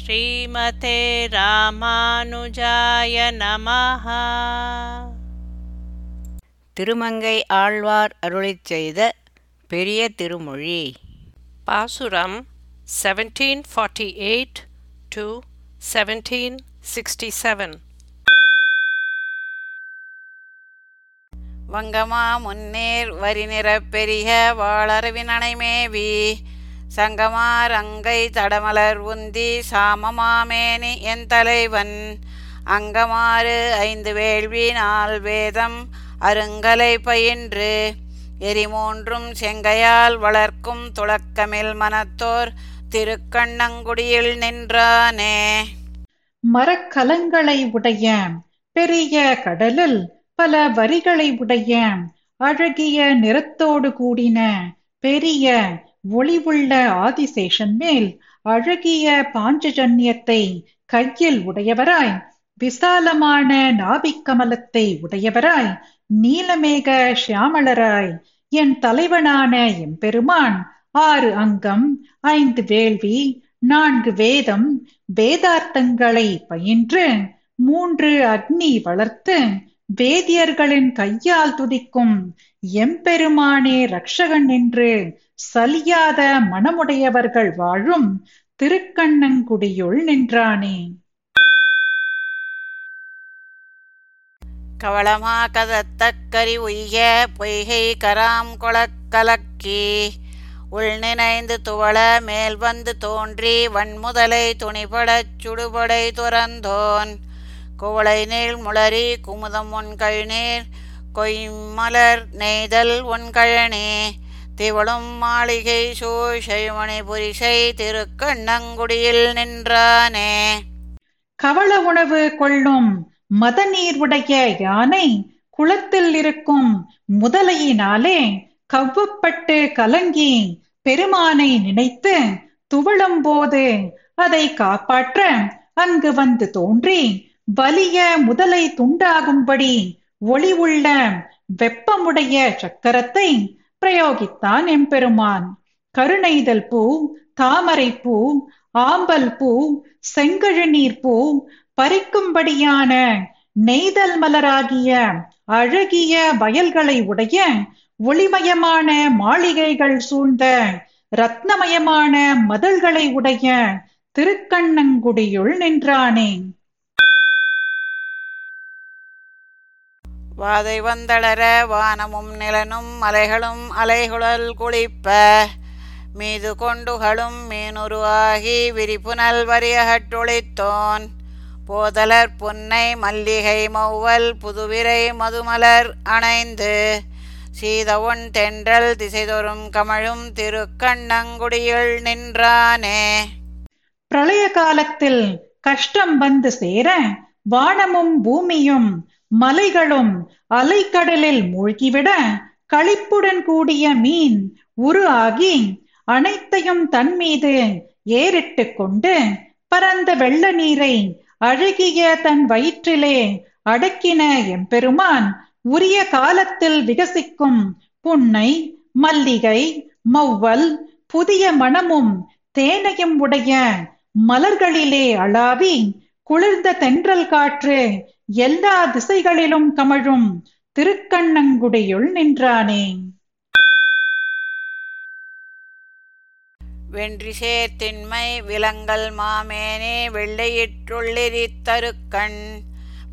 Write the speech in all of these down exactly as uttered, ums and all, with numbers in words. ஸ்ரீமதே ராமானுஜாய நமஹ. திருமங்கை ஆழ்வார் அருளிச் செய்த பெரிய திருமொழி பாசுரம் பதினேழு நாற்பத்தி எட்டு டு பதினேழு அறுபத்தி ஏழு. வங்கமா முன்னேர் வரிநிற பெரிய வாளர்வினைமேவி சங்கமா ரங்கை தடமலர் உந்தி சாமமாமேனி என் தலைவன் அங்கமாறு ஐந்து வேள்வி நாள் வேதம் அருங்கலை பயின்று எரிமூன்றும் செங்கையால் வளர்க்கும் துளக்கமில் மனத்தோர் திருக்கண்ணங்குடியில் நின்றானே. மரக்கலங்களை உடைய பெரிய கடலில் பல வரிகளை உடைய அழகிய நிறத்தோடு கூடின பெரிய ஒளிவுள்ள ஆதிசேஷன் மேல் அழகிய பாஞ்சஜன்யத்தை கையில் உடையவராய் விசாலமான நாபிக்கமலத்தை உடையவராய் நீலமேக ஷியாமளராய் என் தலைவனான எம்பெருமான் ஆறு அங்கம் ஐந்து வேள்வி நான்கு வேதம் வேதார்த்தங்களை பயின்று மூன்று அக்னி வளர்த்து வேதியர்களின் கையால் துதிக்கும் எம்பெருமானே ரக்ஷகன் என்று சலியாத மனமுடையவர்கள் வாழும் திருக்கண்ணங்குடியுள் நின்றானே. கவளமா கதத்தக்கரி உய்ய பொய்கை கராம் கொளக்கலக்கி உள்நினைந்து துவள மேல் வந்து தோன்றி வன்முதலை துணிபடச் சுடுபடை துறந்தோன் குவளை நீள் முளரி குமுதம் உன் கழிநீர் கொய்மலர் நெய்தல் உன் கழனி திவளும் மாளிகை சோஷைமணி புரிசை திருக்கண்ணங்குடியில் நின்றானே. கவள உணவு கொள்ளும் மத நீர் உடைய யானை குளத்தில் இருக்கும் முதலையினாலே கவ்வப்பட்டு கலங்கி பெருமானை நினைத்து துவளும் போது அதை காப்பாற்ற அங்கு வந்து தோன்றி வலிய முதலை துண்டாகும்படி ஒளிவுள்ள வெப்பமுடைய சக்கரத்தை பிரயோகித்தான் எம்பெருமான். கருணைதல் பூ தாமரை பூ ஆம்பல் பூ செங்கழுநீர் பூ பறிக்கும்படியான நெய்தல் மலராகிய அழகிய வயல்களை உடைய ஒளிமயமான மாளிகைகள் சூழ்ந்த ரத்னமயமான மதல்களை உடைய திருக்கண்ணங்குடியுள் நின்றானே. வாதை வந்தளர வானமும் நிலனும் மலைகளும் அலைகுழல் குளிப்ப மீது கொண்டுகளும் மீனுருவாகி விரிப்புனல் வரியகட்டொழித்தோன் போதலர் பொன்னை மல்லிகை மௌவல் புதுவிரை மதுமலர் அணைந்து சீதவொன் தென்றல் திசைதொறும் கமழும் திருக்கண்ணங்குடியுள் நின்றானே. பிரளய காலத்தில் கஷ்டம் வந்து சேர வானமும் பூமியும் மலைகளும் அலைக்கடலில் மூழ்கிவிட களிப்புடன் கூடிய மீன் உரு ஆகி அனைத்தையும் தன் மீது ஏறிட்டு கொண்டு பரந்த வெள்ள நீரை அழகிய தன் வயிற்றிலே அடக்கின எம்பெருமான் உரிய காலத்தில் விகசிக்கும் புன்னை மல்லிகை மௌவல் புதிய மணமும் தேனையும் உடைய மலர்களிலே அளாவி குளிர்ந்த தென்றல் காற்று எல்லா திசைகளிலும் கமழும் திருக்கண்ணங்குடியுள் நின்றானே. வென்றி சேர்த்தின்மை விலங்கல் மாமேனே வெள்ளையிற்றுள்ளிரி தருக்கண்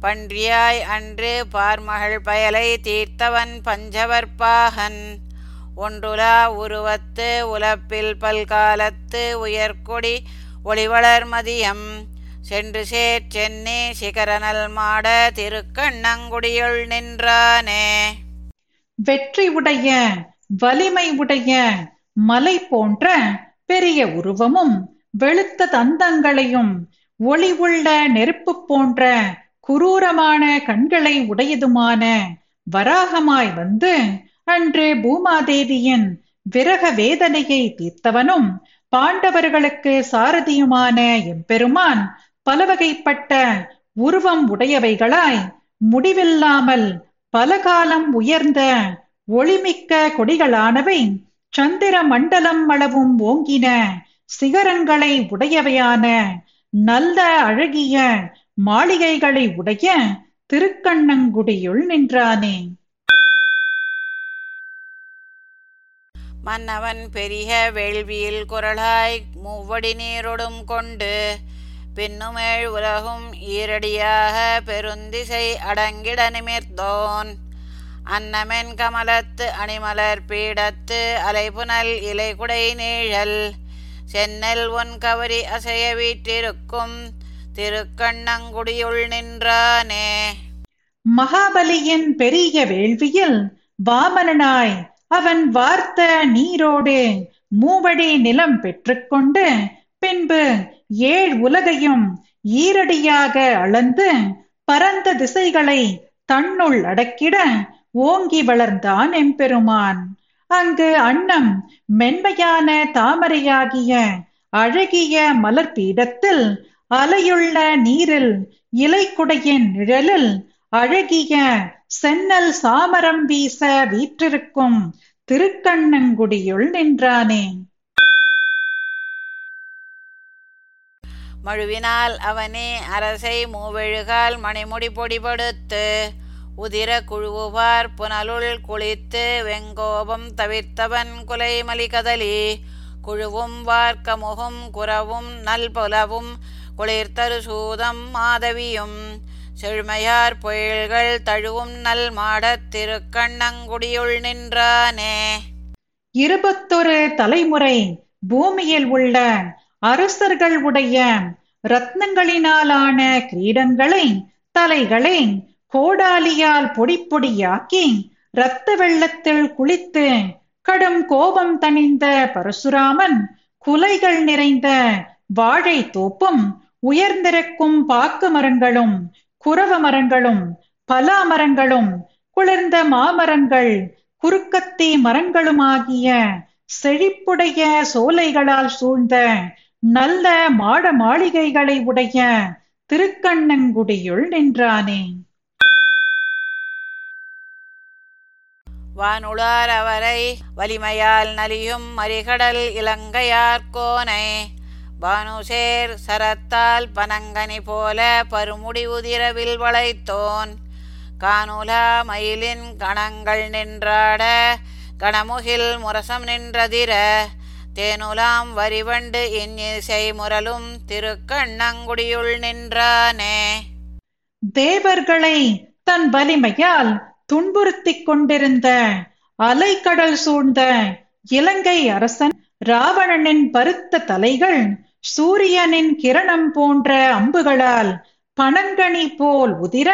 பன்றியாய் அன்று பார்மகள் பயலை தீர்த்தவன் பஞ்சவற்பாகன் ஒன்றுலா உருவத்து உலப்பில் பல்காலத்து உயர்கொடி ஒளிவளர் மதியம் சென்று சேர் சென்னி சிகரனல் மாட திருக்கண்ணங்குடியுள் நின்றானே. வெற்றி உடைய வலிமை உடைய மலை போன்ற பெரிய உருவமும் வெளுத்த தந்தங்களையும் ஒளிவுள்ள நெருப்பு போன்ற குரூரமான கண்களை உடையதுமான வராகமாய் வந்து அன்று பூமாதேவியின் விரக வேதனையை தீர்த்தவனும் பாண்டவர்களுக்கு சாரதியுமான எம்பெருமான் பலவகைப்பட்ட உருவம் உடையவைகளாய் முடிவில்லாமல் பலகாலம் உயர்ந்த ஒளிமிக்க கொடிகளானவை சந்திர மண்டலம் அளவும் ஓங்கின சிகரங்களை உடையவையான நல்ல அழகிய மாளிகைகளை உடைய திருக்கண்ணங்குடியுள் நின்றானே. மன்னவன் பெரிய வேள்வியில் குரலாய் மூவடி நீரோடும் கொண்டு பின்னுமேழ் உலகும் ஈரடியாக பெருந்திசை அடங்கிட நிமிர்ந்தோன். அன்னமென் கமலத்து அணிமலர் பீடத்து அலைபுனல் இலைகுடை நீழல் சென்னல் ஒன் கவரி அசைய வீட்டிருக்கும் திருக்கண்ணங்குடியுள் நின்றானே. மகாபலியின் பெரிய வேள்வியில் வாமனனாய் அவன் வார்த்த நீரோடு மூவடி நிலம் பெற்றுக்கொண்டு பின்பு ஏழ் உலகையும் ஈரடியாக அளந்து பரந்த திசைகளை தன்னுள் அடக்கிட ஓங்கி வளர்ந்தான் எம்பெருமான். அங்கு அன்னம் மென்மையான தாமரையாகிய அழகிய மலர் பீடத்தில் அலையுள்ள நீரில் இலைக்குடையின் நிழலில் அழகிய சென்னல் சாமரம் வீச வீற்றிருக்கும் திருக்கண்ணங்குடியுள் நின்றானே. மழுவினால் அவனே அரசை மூவெழுகால் மணிமுடி பொடிபடுத்து உதிர குழுவார் புனலுள் குளித்து வெங்கோபம் தவிர்த்தவன் குலை மலிகதலி குழுவும் வார்க்கமுகும் குரவும் நல் புலவும் குளிர்தரு சூதம் மாதவியும் செழுமையார் பொயில்கள் தழுவும் நல் மாடத் திருக்கண்ணங்குடியுள் நின்றானே. இருபத்தொரு தலைமுறை பூமியில் உள்ள அரசர்கள் உடைய ரத்னங்களினாலான கிரீடங்களை தலைகளை கோடாலியால் பொடி பொடியாக்கி இரத்த வெள்ளத்தில் குளித்து கடும் கோபம் தணிந்த பரசுராமன் குலைகள் நிறைந்த வாழை தோப்பும் உயர்ந்திருக்கும் பாக்கு மரங்களும் குரவ மரங்களும் பலா மரங்களும் குளிர்ந்த மாமரங்கள் குறுக்கத்தி மரங்களுமாகிய செழிப்புடைய சோலைகளால் சூழ்ந்த நல்ல மாட மாளிகைகளை உடைய திருக்கண்ணங்குடியுள் நின்றானே. வானுளார் அவரை வலிமையால் நலியும் மறிகடல் இலங்கையார்கோனை பானுசேர் சரத்தால் பனங்கனி போல பருமுடி உதிரவில் வளைத்தோன் கானுலா மயிலின் கணங்கள் நின்றாட கணமுகில் முரசம் நின்றதிர தேனுலாம் வரிவண்டு இன்னிசை முரலும் திருக்கண்ணங்குடியுள் நின்றானே. தேவர்களை தன் வலிமையால் துன்புறுத்தி கொண்டிருந்த அலைக்கடல் சூழ்ந்த இலங்கை அரசன் ராவணனின் பருத்த தலைகள் சூரியனின் கிரணம் போன்ற அம்புகளால் பனங்கனி போல் உதிர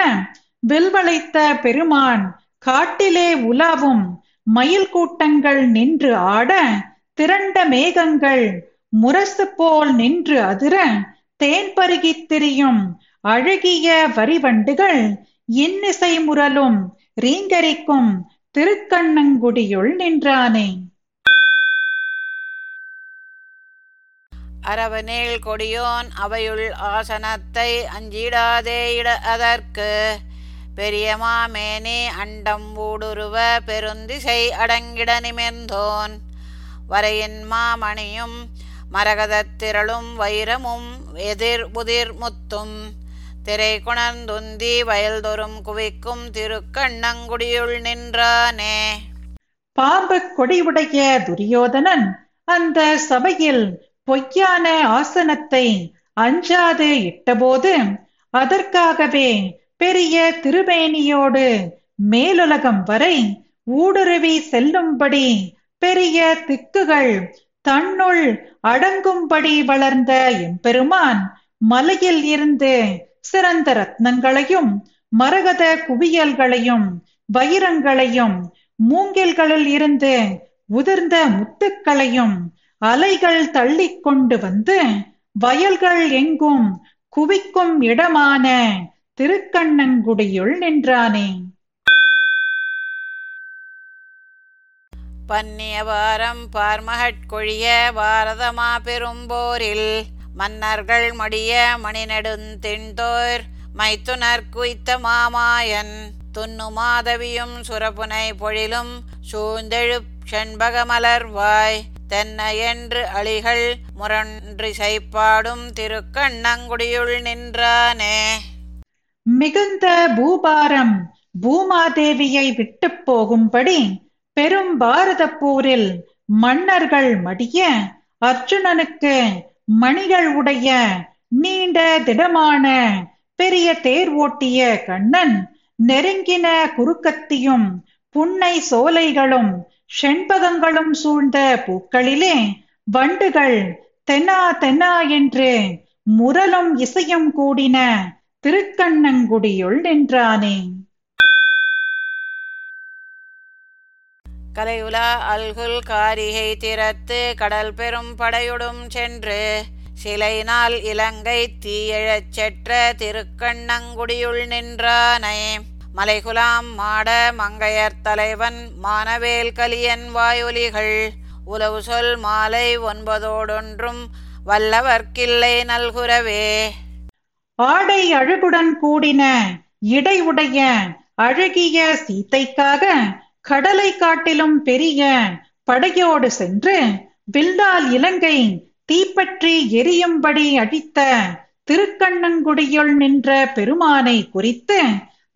வில்வளைத்த பெருமான் காட்டிலே உலாவும் மயில் கூட்டங்கள் நின்று ஆட திரண்ட மேகங்கள் முரசு போல் நின்று அதிர தேன் பருகி திரியும் அழகிய வரிவண்டுகள் இன்னிசை முரலும் ரீங்கரிக்கும் திருக்கண்ணங்குடியுள் நின்றானே. அரவனேல் கொடியோன் அவையுள் ஆசனத்தை அஞ்சிடாதேயிட அதற்கு பெரியமா மேனே அண்டம் ஊடுருவ பெருந்திசை அடங்கிட நிமிர்ந்தோன் வரையின் மாமணியும் மரகதத்திரளும் வைரமும் எதிர் புதிர் முத்தும் திரை குணந்துந்தி வயல்தொரும் குவிக்கும் திருக்கண்ணங்குடியுள் நின்றானே. பாம்பு கொடியுடைய துரியோதனன் அந்த சபையில் பொய்யான ஆசனத்தை அஞ்சாது இட்டபோது அதற்காகவே பெரிய திருமேனியோடு மேலுலகம் வரை ஊடுருவி செல்லும்படி பெரிய திக்குகள் தன்னுள் அடங்கும்படி வளர்ந்த எம்பெருமான் மலையில் இருந்து சிறந்த ரத்னங்களையும் மரகத குவியல்களையும் வைரங்களையும் மூங்கில்களில் இருந்து உதிர்ந்த முத்துக்களையும் அலைகள் தள்ளி கொண்டு வந்து வயல்கள் எங்கும் குவிக்கும் இடமான திருக்கண்ணங்குடியுள் நின்றானே. பன்னிய வாரம் பார்மகட்கொழிய பாரதமா பெரும்போரில் மன்னர்கள் மடிய மணிநெடுந்திண்டோர் மைத்துனர் குய்த்த மாமாயன் துண்ணு மாதவியும் சுரபுனை பொழிலும் சூழ்ந்தெழு செண்பகமலர்வாய் தென்னையென்று அழிகள் முரன்றி சைப்பாடும் திருக்கண்ணங்குடியுள் நின்றானே. மிகுந்த பூபாரம் பூமாதேவியை விட்டு போகும்படி பெரும் பாரத போரில் மன்னர்கள் மடிய அர்ஜுனனுக்கு மணிகள் உடைய நீண்ட திடமான பெரிய தேர் ஓட்டிய கண்ணன் நெருங்கின குறுக்கத்தியும் புன்னை சோலைகளும் செண்பகங்களும் சூழ்ந்த பூக்களிலே வண்டுகள் தென்னா தென்னா என்று முரலும் இசையும் கூடின திருக்கண்ணங்குடியுள் நின்றானே. கலையுலா அல்குல் காரிகை திறத்து கடல் பெரும் படையுடும் சென்று சிலை நாள் இலங்கை தீயழச் செற்ற திருக்கண்ணங்குடியுள் நின்றானே. மலைகுலாம் மாட மங்கையர் தலைவன் மானவேல் கலியன் வாயொலிகள் உலவு சொல் மாலை ஒன்பதோடொன்றும் வல்லவர்க்கில்லை நல்குரவே. ஆடை அழகுடன் கூடின இடை உடைய அழகிய சீத்தைக்காக கடலை காட்டிலும் பெரிய படையோடு சென்று வில்லால் இலங்கை தீப்பற்றி எரியும்படி அடித்த திருக்கண்ணங்குடியுள் நின்ற பெருமானை குறித்து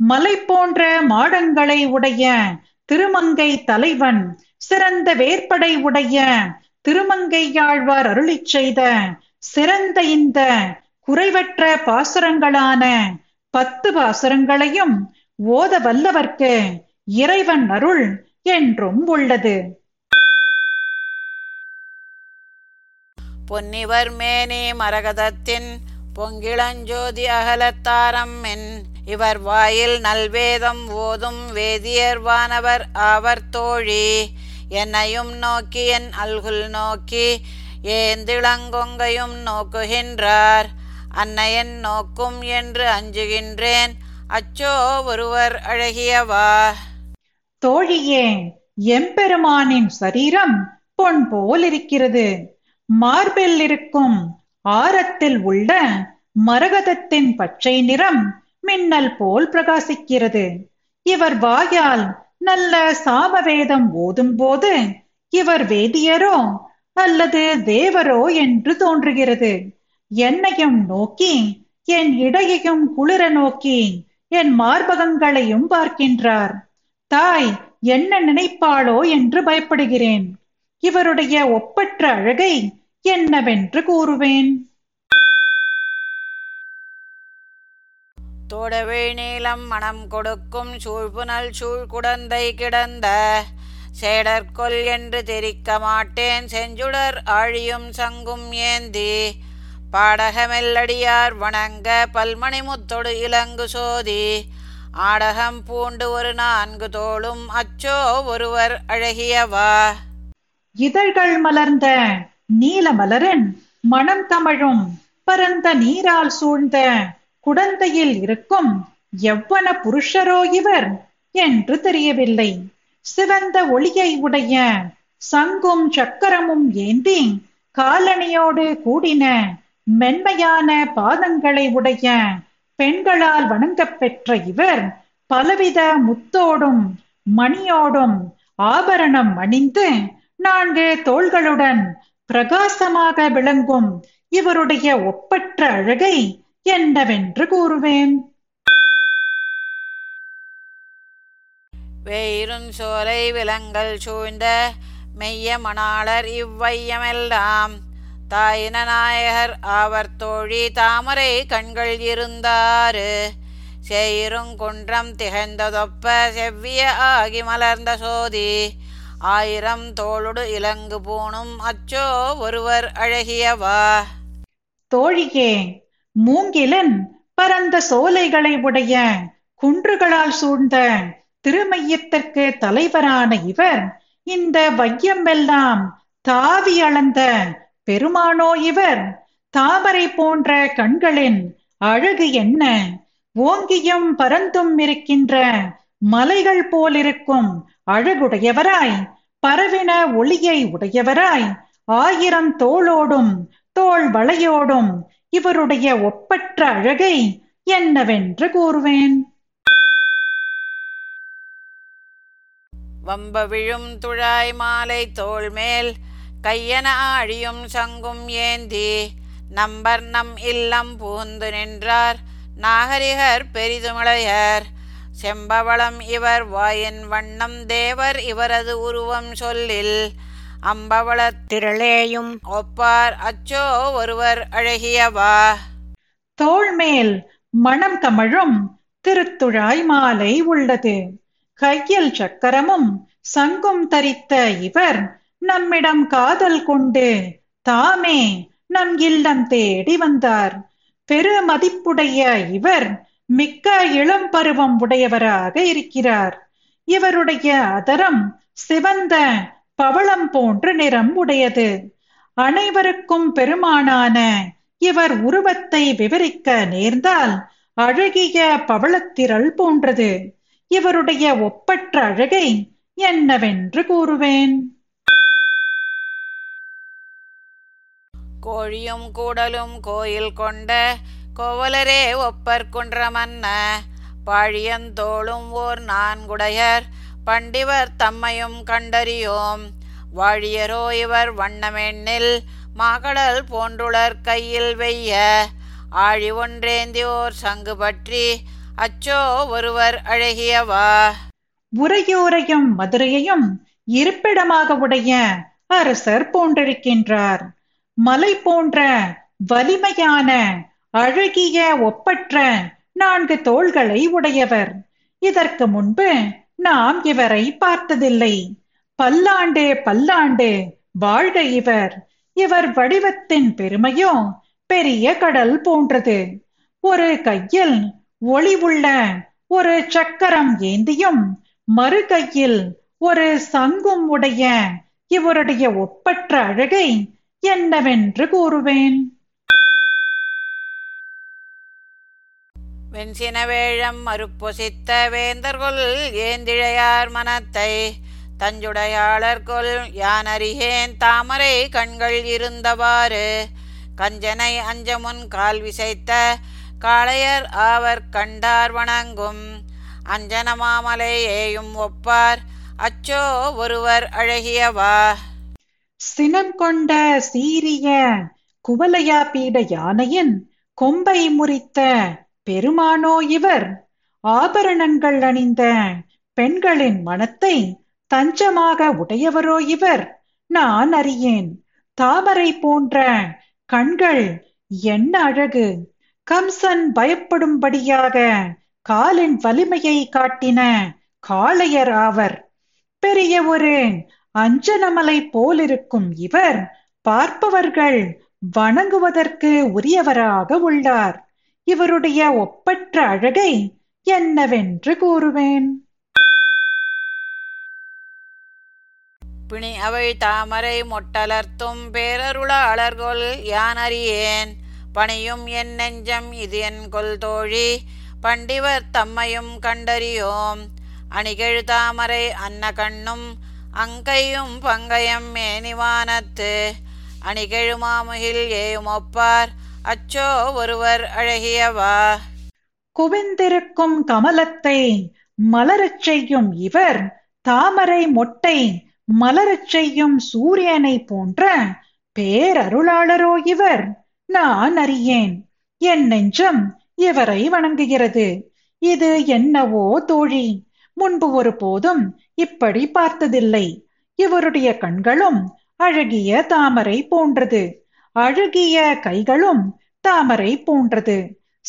மலை போன்ற மாடங்களை உடைய திருமங்கை தலைவன் சிறந்த வேற்படை உடைய திருமங்கையாழ்வார் அருளிச் செய்த சிறந்த இந்த குறைவற்ற பாசுரங்களான பத்து பாசுரங்களையும் ஓத வல்லவர்க்கு இறைவன் அருள் என்றும் உள்ளது. பொன்னிவர் மேனி மரகதத்தின் பொங்கிளஞ்சோதி அகலத்தாரம் என் இவர் வாயில் நல்வேதம் ஓதும் வேதியர் வானவர் ஆவர் தோழி என்னையும் நோக்கி என் அல்குல் நோக்கி ஏந்திளங்கொங்கையும் நோக்குகின்றார் அன்னையன் நோக்கும் என்று அஞ்சுகின்றேன் அச்சோ ஒருவர் அழகியவா. தோழியே, எம்பெருமானின் சரீரம் பொன் போல் இருக்கிறது. மார்பில் இருக்கும் ஆரத்தில் உள்ள மரகதத்தின் பச்சை நிறம் மின்னல் போல் பிரகாசிக்கிறது. இவர் வாயால் நல்ல சாமவேதம் ஓதும் போது இவர் வேதியரோ அல்லது தேவரோ என்று தோன்றுகிறது. என்னையும் நோக்கி என் இடையையும் குளிர நோக்கி என் மார்பகங்களையும் பார்க்கின்றார். தாய் என்ன நினைப்பாளோ என்று பயப்படுகிறேன். இவருடைய ஒப்பற்ற அழகை என்னவென்று கூறுவேன். தோடவே நீளம் மனம் கொடுக்கும் சூழ்புனல் சூழ் குடந்தை கிடந்த சேடற்கொல் என்று தெரிக்க மாட்டேன் செஞ்சுடர் ஆழியும் சங்கும் ஏந்தி பாடகமெல்லடியார் வணங்க பல்மணி முத்தொடு இலங்கு சோதி ஆடகம் பூண்டு ஒரு நான்கு தோளும் அச்சோ ஒருவர் அழகியவா. இதழ்கள் மலர்ந்த நீலமலரன் மனம் தமிழும் பரந்த நீரால் சூழ்ந்த குடந்தையில் இருக்கும் எவ்வன புருஷரோ இவர் என்று தெரியவில்லை. சிவந்த ஒளியை உடைய சங்கும் சக்கரமும் ஏந்தி காலணியோடு கூடின மென்மையான பாதங்களை உடைய பெண்களால் வணங்கப் பெற்ற இவர் பலவித முத்தோடும் மணியோடும் ஆபரணம் அணிந்து நான்கு தோள்களுடன் பிரகாசமாக விளங்கும் இவருடைய ஒப்பற்ற அழகை என்னவென்று கூறுவேன். வேயிருன் சோலை விலங்கல் சூழ்ந்த மெய்ய மணாளர் இவ்வையமெல்லாம் தாயின நாயகர் ஆவர் தோழி தாமரை கண்கள் இருந்தாறு சேயிருங் குன்றம் திகழ்ந்ததொப்ப செவ்விய ஆகி மலர்ந்த சோதி ஆயிரம் தோளுடு இலங்கு பூணும் அச்சோ ஒருவர் அழகியவா. தோழியே, மூங்கிலன் பரந்த சோலைகளை உடைய குன்றுகளால் சூழ்ந்த திருமையத்திற்கு தலைவரான இவர் இந்த வையமெல்லாம் தாவி அளந்த பெருமானோ இவர். தாமரை போன்ற கண்களின் அழகு என்ன! ஓங்கியும் பரந்தும் இருக்கின்ற மலைகள் போலிருக்கும் அழகுடையவராய் பரவின ஒளியை உடையவராய் ஆயிரம் தோளோடும் தோள் வளையோடும் இவருடைய ஒப்பற்ற அழகை என்னவென்று கூறுவேன். வம்ப விழும் துழாய் மாலை தோள்மேல் கையன ஆழியும் சங்கும் ஏந்தி நம்பர் நம் இல்லம் பூந்து நின்றார் நாகரிகர் பெரிதுமிளையர். செம்பவளம் இவர் வாயின் வண்ணம் தேவர் இவரது உருவம் சொல்லில் அம்பவள திரளேயும் ஒப்பார் அச்சோ ஒருவர் அழகியவா. தோள்மேல் மணம் கமழும் திருத்துழாய் மாலை உள்ளது. கையில் சக்கரமும் சங்கும் தரித்த இவர் நம்மிடம் காதல் கொண்டு தாமே நம் இல்லம் தேடி வந்தார். பெரு மதிப்புடைய இவர் மிக்க இளம் பருவம் உடையவராக இருக்கிறார். இவருடைய அதரம் சிவந்த பவளம் போன்ற நிறம் உடையது. அனைவருக்கும் பெருமானான இவர் உருவத்தை விவரிக்க நேர்ந்தால் அழகிய பவளத்திரள் போன்றது. இவருடைய ஒப்பற்ற அழகை என்னவென்று கூறுவேன்? கோழியும் கூடலும் கோயில் கொண்ட கோவலரே ஒப்பர் குன்றமன்ன பாழியந்தோளும் ஓர் நான்குடையர் பண்டிவர் தம்மையும் கண்டறியோம். வாழியரோ இவர் வண்ணமெண்ணில் மாகடல் போன்றுளர் கையில் வெய்ய ஆழி ஒன்றேந்தி ஓர் சங்கு பற்றி அச்சோ ஒருவர் அழகியவா. உரையோரையும் மதுரையையும் இருப்பிடமாக உடைய அரசர் போன்றிருக்கின்றார். மலை போன்ற வலிமையான அழகிய ஒப்பற்ற நான்கு தோள்களை உடையவர். இதற்கு முன்பு நாம் இவரை பார்த்ததில்லை. பல்லாண்டு பல்லாண்டு வாழ்க இவர். இவர் வடிவத்தின் பெருமையோ பெரிய கடல் போன்றது. ஒரு கையில் ஒளி உள்ள ஒரு சக்கரம் ஏந்தியும் மறு கையில் ஒரு சங்கும் உடைய இவருடைய ஒப்பற்ற அழகை என்னவென்று கூறுவேன்? வெண்சின வேழம் மறுப்பொசித்த வேந்தர்கொள் ஏந்திழையார் மனத்தை தஞ்சுடையாளர்கொள் யானறிகேன் தாமரை கண்கள் இருந்தவாறு கஞ்சனை அஞ்சமுன் கால் விசைத்த காளையர் ஆவர் கண்டார் வணங்கும் அஞ்சனமாமலை ஏயும் ஒப்பார் அச்சோ ஒருவர் அழகியவா. சினம் கொண்ட சீரிய குவலையா பீட யானையின் கொம்பை முறித்த பெருமானோ இவர். ஆபரணங்கள் அணிந்த பெண்களின் மனத்தை தஞ்சமாக உடையவரோ இவர். நான் அறியேன். தாமரை போன்ற கண்கள் என்ன அழகு! கம்சன் பயப்படும்படியாக காலின் வலிமையை காட்டின காளையர் ஆவர். பெரிய ஒரு அஞ்சனமலை போலிருக்கும் இவர் பார்ப்பவர்கள் வணங்குவதற்கு உரியவராக உள்ளார். இவருடைய ஒப்பற்ற அழகை என்னவென்று கூறுவேன்? பிணி அவை தாமரை மொட்டலர்த்தும் பேரருளாளர்கள் யான் அறியேன் பணியும் என் நெஞ்சம் இது என் கொல் தோழி பண்டிவர் தம்மையும் கண்டறியோம். அணிகெழு தாமரை அன்ன கண்ணும் அங்கையும் பங்கையம் மேனிவானத்து அணிகெழு மாமுகில் ஏயும் ஒப்பார் அச்சோ ஒருவர் அழகியவா. குவிந்திருக்கும் கமலத்தை மலரச் செய்யும் இவர் தாமரை மொட்டை மலரச் செய்யும் சூரியனை போன்ற பேரருளாளரோ இவர். நான் அறியேன். என் நெஞ்சம் இவரை வணங்குகிறது. இது என்னவோ தோழி, முன்பு ஒரு போதும் இப்படி பார்த்ததில்லை. இவருடைய கண்களும் அழகிய தாமரை போன்றது. அழகிய கைகளும் தாமரை போன்றது.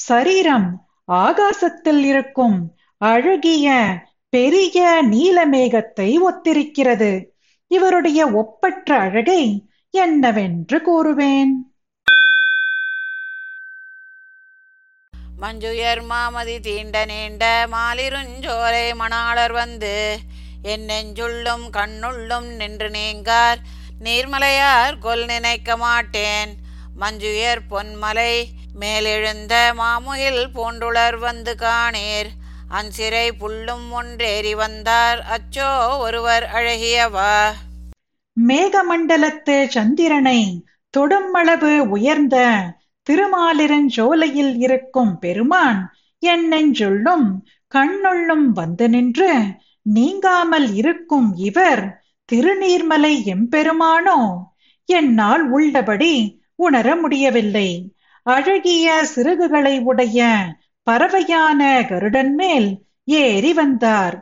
சரீரம் ஆகாசத்தில் இருக்கும் அழகிய பெரிய நீலமேகத்தை ஒத்திருக்கிறது. இவருடைய ஒப்பற்ற அழகை என்னவென்று கூறுவேன்? மஞ்சுயர் மாமதி தீண்ட நீண்ட மாலிருஞ்சோலை மணாளர் வந்து என் நெஞ்சுள்ளும் கண்ணுள்ளும் நின்று நீங்கார் நீர்மலையார் கொல் நினைக்க மாட்டேன். மஞ்சுயர் பொன்மலை மேலெழுந்த மாமுகில் பூண்டுளர் வந்து காணீர் அன்சிறை புல்லும் ஒன்றேறி வந்தார் அச்சோ ஒருவர் அழகியவா. மேகமண்டலத்து சந்திரனை தொடுமளவு உயர்ந்த திருமாலிருஞ்சோலையில் இருக்கும் பெருமான் என் நெஞ்சுள்ளும் கண்ணுள்ளும் வந்து நின்று நீங்காமல் இருக்கும் இவர் திருநீர்மலை எம்பெருமானோ என்னால் உள்ளபடி உணர முடியவில்லை. அழகிய சிறகுகளை உடைய பறவையான கருடன் மேல் ஏறி வந்தார்.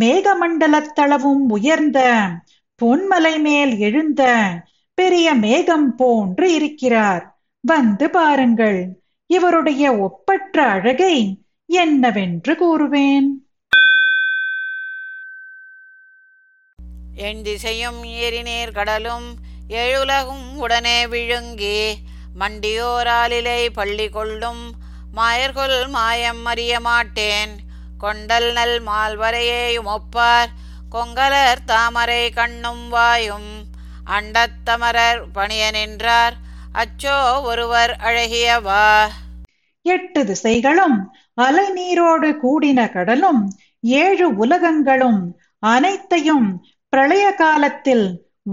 மேகமண்டலத்தளவும் உயர்ந்த பொன்மலை மேல் எழுந்த பெரிய மேகம் போன்று இருக்கிறார். வந்து பாருங்கள். இவருடைய ஒப்பற்ற அழகை என்னவென்று கூறுவேன்? என் திசையும் ஏரிநீர் கடலும் எழுலகும் உடனே விழுங்கி மண்டியோராலிலை பள்ளி கொள்ளும் மாயர்கொள் மாயம் அறிய மாட்டேன். கொண்டல் நல் மால்வரையேயும் ஒப்பார் கொங்கலர் தாமரை கண்ணும் வாயும் அண்டத்தமரர் பணிய நின்றார் அச்சோ ஒருவர் அழகியவா. எட்டு திசைகளும் அலை நீரோடு கூடின கடலும் ஏழு உலகங்களும் அனைத்தையும் பிரளய காலத்தில்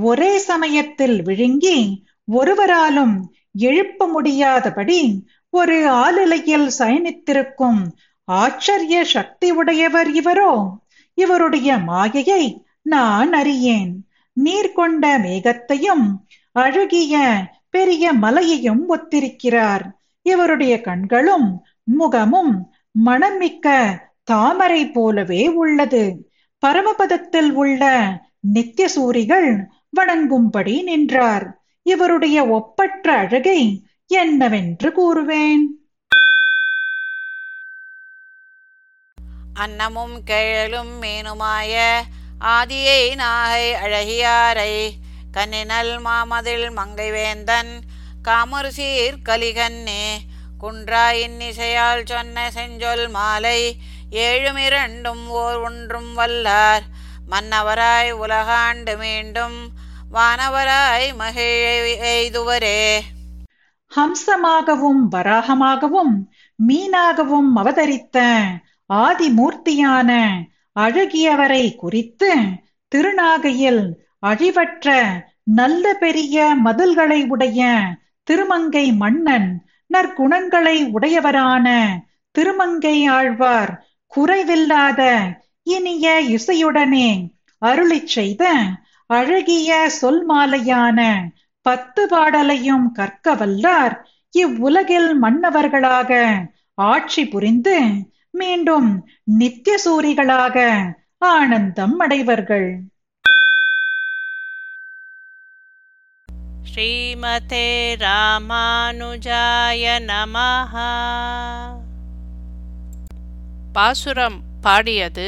ஒரே சமயத்தில் விழுங்கி ஒருவராலும் எழுப்ப முடியாதபடி ஒரு ஆளிலையில் சயனித்திருக்கும் ஆச்சரிய சக்தி உடையவர் இவரோ. இவருடைய மாயையை நான் அறியேன். நீர் கொண்ட மேகத்தையும் அழகிய பெரிய மலையையும் ஒத்திருக்கிறார். இவருடைய கண்களும் முகமும் மணமிக்க தாமரை போலவே உள்ளது. பரமபதத்தில் உள்ள நித்திய சூரிகள் வணங்கும்படி நின்றார். இவருடைய ஒப்பற்ற அழகை என்னவென்று கூறுவேன்? அன்னமும் கேழலும் மேனுமாய ஆதியை நாகை அழகியாரை கண்ணினல் மாமதில் மங்கைவேந்தன் காமர் சீர் கலிகன்னே குன்றாயின் இசையால் சொன்ன செஞ்சொல் மாலை ஏழுமிரண்டும் ஓர் ஒன்றும் வல்லார் மன்னவராய் உலகாண்டு மீண்டும் வானவராய் மகிழ்வரே. ஹம்சமாகவும் வராகமாகவும் மீனாகவும் அவதரித்த ஆதிமூர்த்தியான அழகியவரை குறித்து திருநாகையில் அழிவற்ற நல்ல பெரிய மதில்களை உடைய திருமங்கை மன்னன் நற்குணங்களை உடையவரான திருமங்கை ஆழ்வார் குறைவில்லாத இனிய இசையுடனே அருளி செய்த அழகிய சொல் மாலையான பத்து பாடலையும் கற்க வல்லார் இவ்வுலகில் மன்னவர்களாக ஆட்சி புரிந்து மீண்டும் நித்திய சூரிகளாக ஆனந்தம் அடைவர்கள். ஸ்ரீமதே ராமானுஜாய நமஹ. பாசுரம் பாடியது